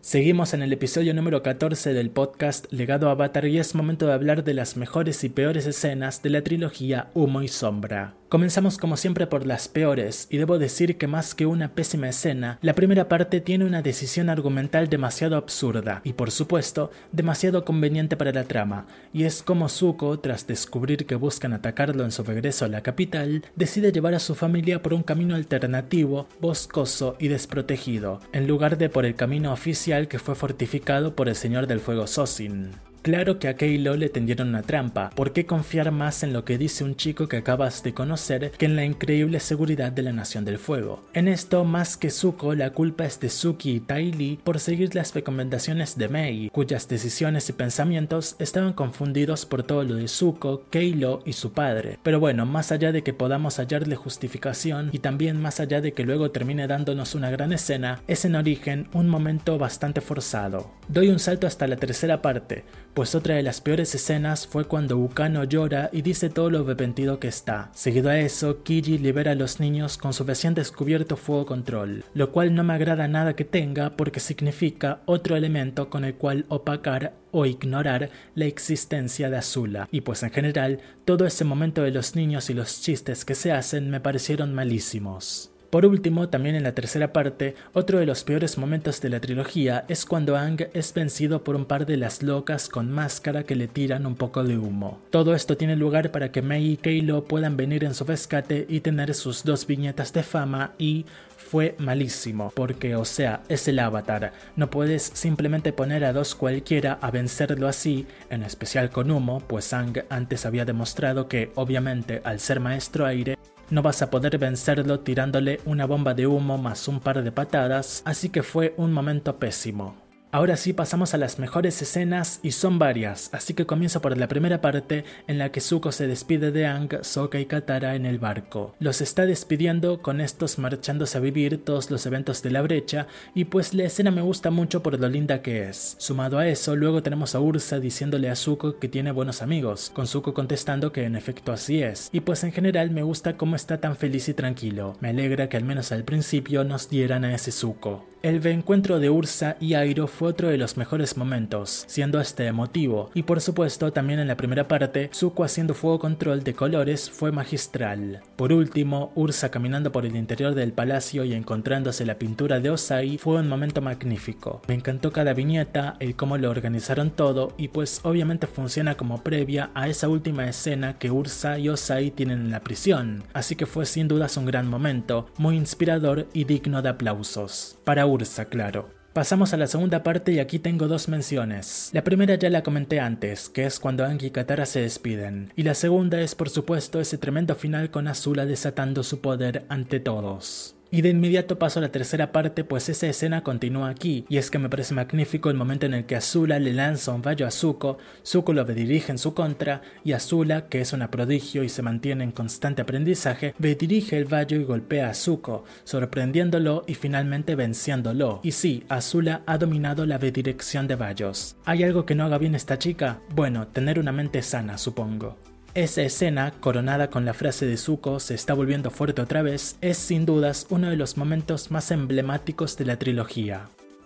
Seguimos en el episodio número 14 del podcast Legado Avatar y es momento de hablar de las mejores y peores escenas de la trilogía Humo y Sombra. Comenzamos como siempre por las peores, y debo decir que más que una pésima escena, la primera parte tiene una decisión argumental demasiado absurda, y por supuesto, demasiado conveniente para la trama, y es como Zuko, tras descubrir que buscan atacarlo en su regreso a la capital, decide llevar a su familia por un camino alternativo, boscoso y desprotegido, en lugar de por el camino oficial que fue fortificado por el Señor del Fuego Sozin. Claro que a Kei Lo le tendieron una trampa. ¿Por qué confiar más en lo que dice un chico que acabas de conocer que en la increíble seguridad de la Nación del Fuego? En esto, más que Zuko, la culpa es de Suki y Ty Lee por seguir las recomendaciones de Mei, cuyas decisiones y pensamientos estaban confundidos por todo lo de Zuko, Kei Lo y su padre. Pero bueno, más allá de que podamos hallarle justificación y también más allá de que luego termine dándonos una gran escena, es en origen un momento bastante forzado. Doy un salto hasta la tercera parte, pues otra de las peores escenas fue cuando Ukano llora y dice todo lo arrepentido que está. Seguido a eso, Kiyi libera a los niños con su recién descubierto fuego control, lo cual no me agrada nada que tenga porque significa otro elemento con el cual opacar o ignorar la existencia de Azula, y pues en general, todo ese momento de los niños y los chistes que se hacen me parecieron malísimos. Por último, también en la tercera parte, otro de los peores momentos de la trilogía es cuando Aang es vencido por un par de las locas con máscara que le tiran un poco de humo. Todo esto tiene lugar para que Mei y Kei Lo puedan venir en su rescate y tener sus dos viñetas de fama y... fue malísimo, porque o sea, es el Avatar, no puedes simplemente poner a dos cualquiera a vencerlo así, en especial con humo, pues Aang antes había demostrado que, obviamente, al ser maestro aire, no vas a poder vencerlo tirándole una bomba de humo más un par de patadas, así que fue un momento pésimo. Ahora sí pasamos a las mejores escenas y son varias, así que comienzo por la primera parte en la que Zuko se despide de Aang, Sokka y Katara en el barco. Los está despidiendo con estos marchándose a vivir todos los eventos de La Brecha y pues la escena me gusta mucho por lo linda que es. Sumado a eso, luego tenemos a Ursa diciéndole a Zuko que tiene buenos amigos, con Zuko contestando que en efecto así es, y pues en general me gusta cómo está tan feliz y tranquilo. Me alegra que al menos al principio nos dieran a ese Zuko. El reencuentro de Ursa y Iroh fue otro de los mejores momentos, siendo este emotivo, y por supuesto también en la primera parte, Zuko haciendo fuego control de colores fue magistral. Por último, Ursa caminando por el interior del palacio y encontrándose la pintura de Ozai fue un momento magnífico. Me encantó cada viñeta, el cómo lo organizaron todo, y pues obviamente funciona como previa a esa última escena que Ursa y Ozai tienen en la prisión, así que fue sin dudas un gran momento, muy inspirador y digno de aplausos. Para Ursa, claro. Pasamos a la segunda parte y aquí tengo dos menciones. La primera ya la comenté antes, que es cuando Aang y Katara se despiden. Y la segunda es por supuesto ese tremendo final con Azula desatando su poder ante todos. Y de inmediato paso a la tercera parte, pues esa escena continúa aquí, y es que me parece magnífico el momento en el que Azula le lanza un rayo a Zuko, Zuko lo dirige en su contra, y Azula, que es una prodigio y se mantiene en constante aprendizaje, dirige el rayo y golpea a Zuko, sorprendiéndolo y finalmente venciéndolo. Y sí, Azula ha dominado la redirección de rayos. ¿Hay algo que no haga bien esta chica? Bueno, tener una mente sana, supongo. Esa escena, coronada con la frase de Zuko, se está volviendo fuerte otra vez, es sin dudas uno de los momentos más emblemáticos de la trilogía.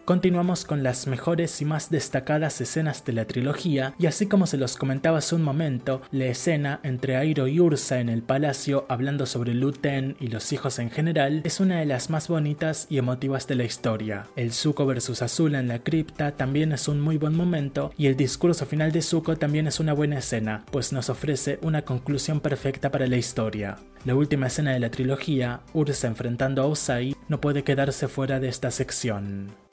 Continuamos con las mejores y más destacadas escenas de la trilogía, y así como se los comentaba hace un momento, la escena entre Iroh y Ursa en el palacio hablando sobre Luten y los hijos en general es una de las más bonitas y emotivas de la historia. El Zuko vs Azula en la cripta también es un muy buen momento, y el discurso final de Zuko también es una buena escena, pues nos ofrece una conclusión perfecta para la historia. La última escena de la trilogía, Ursa enfrentando a Ozai, no puede quedarse fuera de esta sección.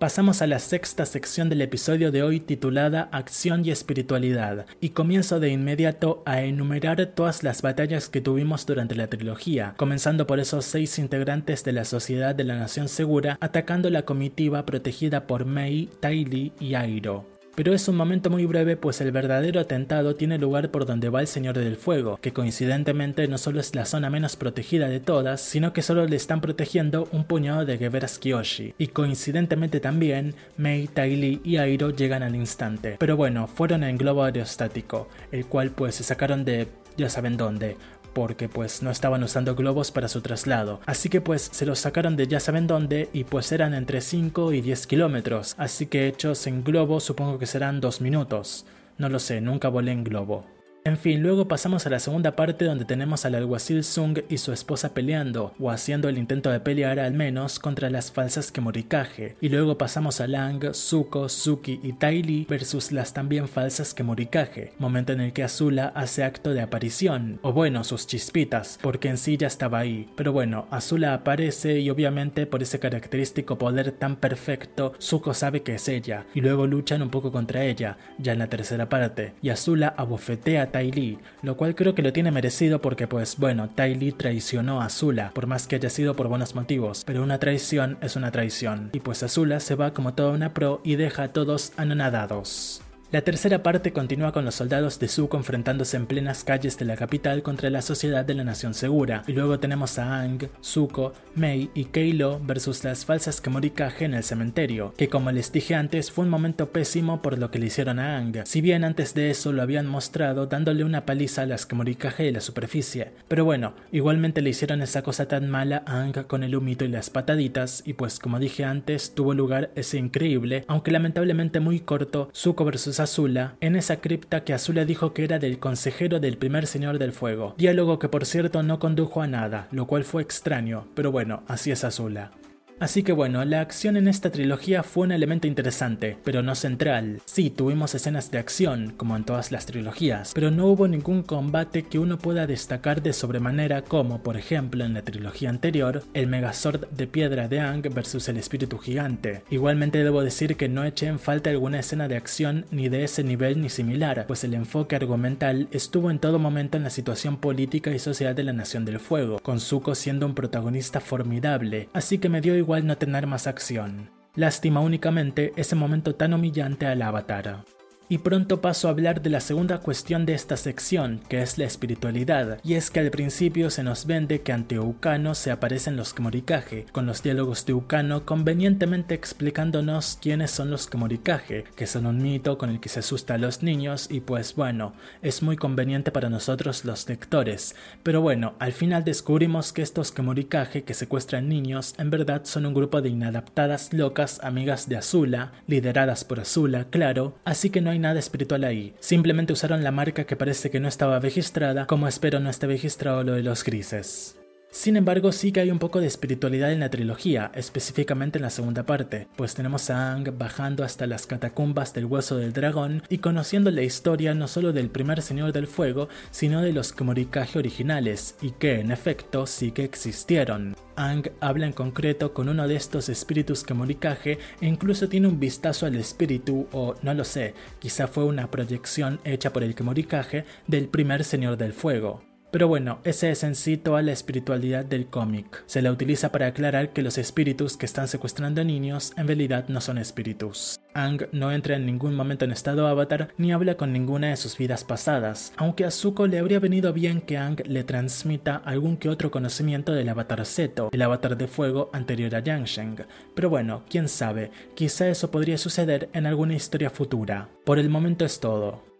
Pasamos a la sexta sección del episodio de hoy titulada Acción y Espiritualidad, y comienzo de inmediato a enumerar todas las batallas que tuvimos durante la trilogía, comenzando por esos 6 integrantes de la Sociedad de la Nación Segura atacando la comitiva protegida por Mei, Ty Lee y Iroh. Pero es un momento muy breve, pues el verdadero atentado tiene lugar por donde va el Señor del Fuego, que coincidentemente no solo es la zona menos protegida de todas, sino que solo le están protegiendo un puñado de guerreras Kyoshi. Y coincidentemente también, Mei, Ty Lee y Iroh llegan al instante. Pero bueno, fueron en globo aerostático, el cual pues se sacaron de... ya saben dónde, porque pues no estaban usando globos para su traslado, así que pues se los sacaron de ya saben dónde y pues eran entre 5 y 10 kilómetros, así que hechos en globo supongo que serán 2 minutos, no lo sé, nunca volé en globo. En fin, luego pasamos a la segunda parte donde tenemos al alguacil Sung y su esposa peleando, o haciendo el intento de pelear al menos, contra las falsas Kemurikage, y luego pasamos a Aang, Zuko, Suki y Ty Lee versus las también falsas Kemurikage, momento en el que Azula hace acto de aparición, o bueno, sus chispitas, porque en sí ya estaba ahí, pero bueno, Azula aparece y obviamente por ese característico poder tan perfecto, Zuko sabe que es ella, y luego luchan un poco contra ella, ya en la tercera parte, y Azula abofetea Ty Lee, lo cual creo que lo tiene merecido porque pues bueno, Ty Lee traicionó a Azula, por más que haya sido por buenos motivos, pero una traición es una traición, y pues Azula se va como toda una pro y deja a todos anonadados. La tercera parte continúa con los soldados de Zuko enfrentándose en plenas calles de la capital contra la Sociedad de la Nación Segura, y luego tenemos a Aang, Zuko, Mei y Kei Lo versus las falsas Kemurikage en el cementerio, que como les dije antes fue un momento pésimo por lo que le hicieron a Aang, si bien antes de eso lo habían mostrado dándole una paliza a las Kemurikage de la superficie, pero bueno, igualmente le hicieron esa cosa tan mala a Aang con el humito y las pataditas, y pues como dije antes tuvo lugar ese increíble, aunque lamentablemente muy corto, Zuko versus Azula en esa cripta que Azula dijo que era del consejero del primer señor del fuego, diálogo que por cierto no condujo a nada, lo cual fue extraño, pero bueno, así es Azula. Así que bueno, la acción en esta trilogía fue un elemento interesante, pero no central. Sí, tuvimos escenas de acción, como en todas las trilogías, pero no hubo ningún combate que uno pueda destacar de sobremanera como, por ejemplo, en la trilogía anterior, el Megazord de piedra de Aang versus el espíritu gigante. Igualmente debo decir que no eché en falta alguna escena de acción ni de ese nivel ni similar, pues el enfoque argumental estuvo en todo momento en la situación política y social de la Nación del Fuego, con Zuko siendo un protagonista formidable, así que me dio igual no tener más acción. Lástima únicamente ese momento tan humillante al Avatar. Y pronto paso a hablar de la segunda cuestión de esta sección, que es la espiritualidad, y es que al principio se nos vende que ante Ukano se aparecen los Kemurikage, con los diálogos de Ukano convenientemente explicándonos quiénes son los Kemurikage, que son un mito con el que se asusta a los niños y pues bueno, es muy conveniente para nosotros los lectores, pero bueno, al final descubrimos que estos Kemurikage que secuestran niños en verdad son un grupo de inadaptadas locas amigas de Azula, lideradas por Azula, claro, así que no hay nada espiritual ahí, simplemente usaron la marca que parece que no estaba registrada, como espero no esté registrado lo de los grises. Sin embargo, sí que hay un poco de espiritualidad en la trilogía, específicamente en la segunda parte, pues tenemos a Aang bajando hasta las catacumbas del Hueso del Dragón y conociendo la historia no solo del primer Señor del Fuego, sino de los Kemurikage originales, y que en efecto sí que existieron. Aang habla en concreto con uno de estos espíritus Kemurikage e incluso tiene un vistazo al espíritu o no lo sé, quizá fue una proyección hecha por el Kemurikage del primer Señor del Fuego. Pero bueno, esa es en sí toda la espiritualidad del cómic. Se la utiliza para aclarar que los espíritus que están secuestrando niños en realidad no son espíritus. Aang no entra en ningún momento en estado Avatar ni habla con ninguna de sus vidas pasadas, aunque a Zuko le habría venido bien que Aang le transmita algún que otro conocimiento del Avatar Seto, el Avatar de Fuego anterior a Yangsheng. Pero bueno, quién sabe, quizá eso podría suceder en alguna historia futura. Por el momento es todo.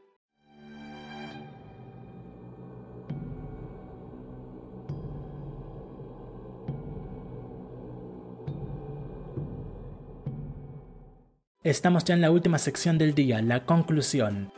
Estamos ya en la última sección del día, la conclusión.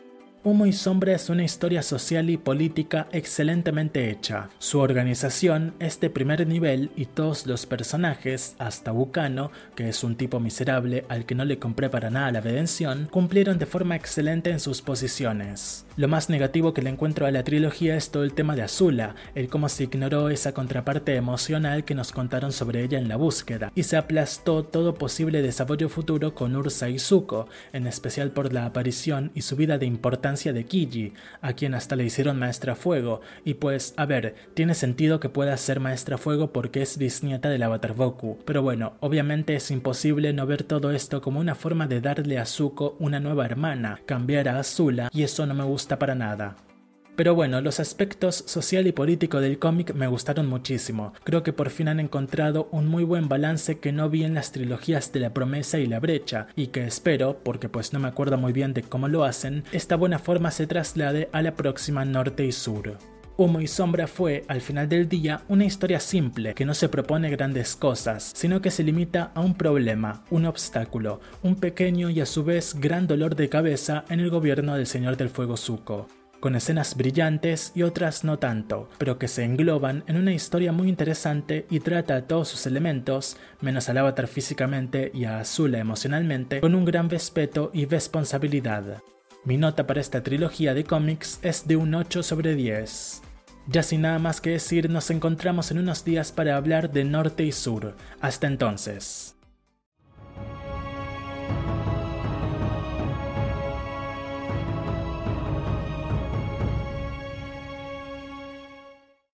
Humo y Sombra es una historia social y política excelentemente hecha. Su organización es de primer nivel y todos los personajes, hasta Ukano, que es un tipo miserable al que no le compré para nada la redención, cumplieron de forma excelente en sus posiciones. Lo más negativo que le encuentro a la trilogía es todo el tema de Azula, el cómo se ignoró esa contraparte emocional que nos contaron sobre ella en La Búsqueda, y se aplastó todo posible desarrollo futuro con Ursa y Zuko, en especial por la aparición y subida de importancia de Kiyi, a quien hasta le hicieron Maestra Fuego, y pues, a ver, tiene sentido que pueda ser Maestra Fuego porque es bisnieta del Avatar Goku, pero bueno, obviamente es imposible no ver todo esto como una forma de darle a Zuko una nueva hermana, cambiar a Azula, y eso no me gusta para nada. Pero bueno, los aspectos social y político del cómic me gustaron muchísimo. Creo que por fin han encontrado un muy buen balance que no vi en las trilogías de La Promesa y La Brecha, y que espero, porque pues no me acuerdo muy bien de cómo lo hacen, esta buena forma se traslade a la próxima Norte y Sur. Humo y Sombra fue, al final del día, una historia simple, que no se propone grandes cosas, sino que se limita a un problema, un obstáculo, un pequeño y a su vez gran dolor de cabeza en el gobierno del Señor del Fuego Zuko. con escenas brillantes y otras no tanto, pero que se engloban en una historia muy interesante y trata a todos sus elementos, menos al avatar físicamente y a Azula emocionalmente, con un gran respeto y responsabilidad. Mi nota para esta trilogía de cómics es de un 8 sobre 10. Ya sin nada más que decir, nos encontramos en unos días para hablar de Norte y Sur. Hasta entonces.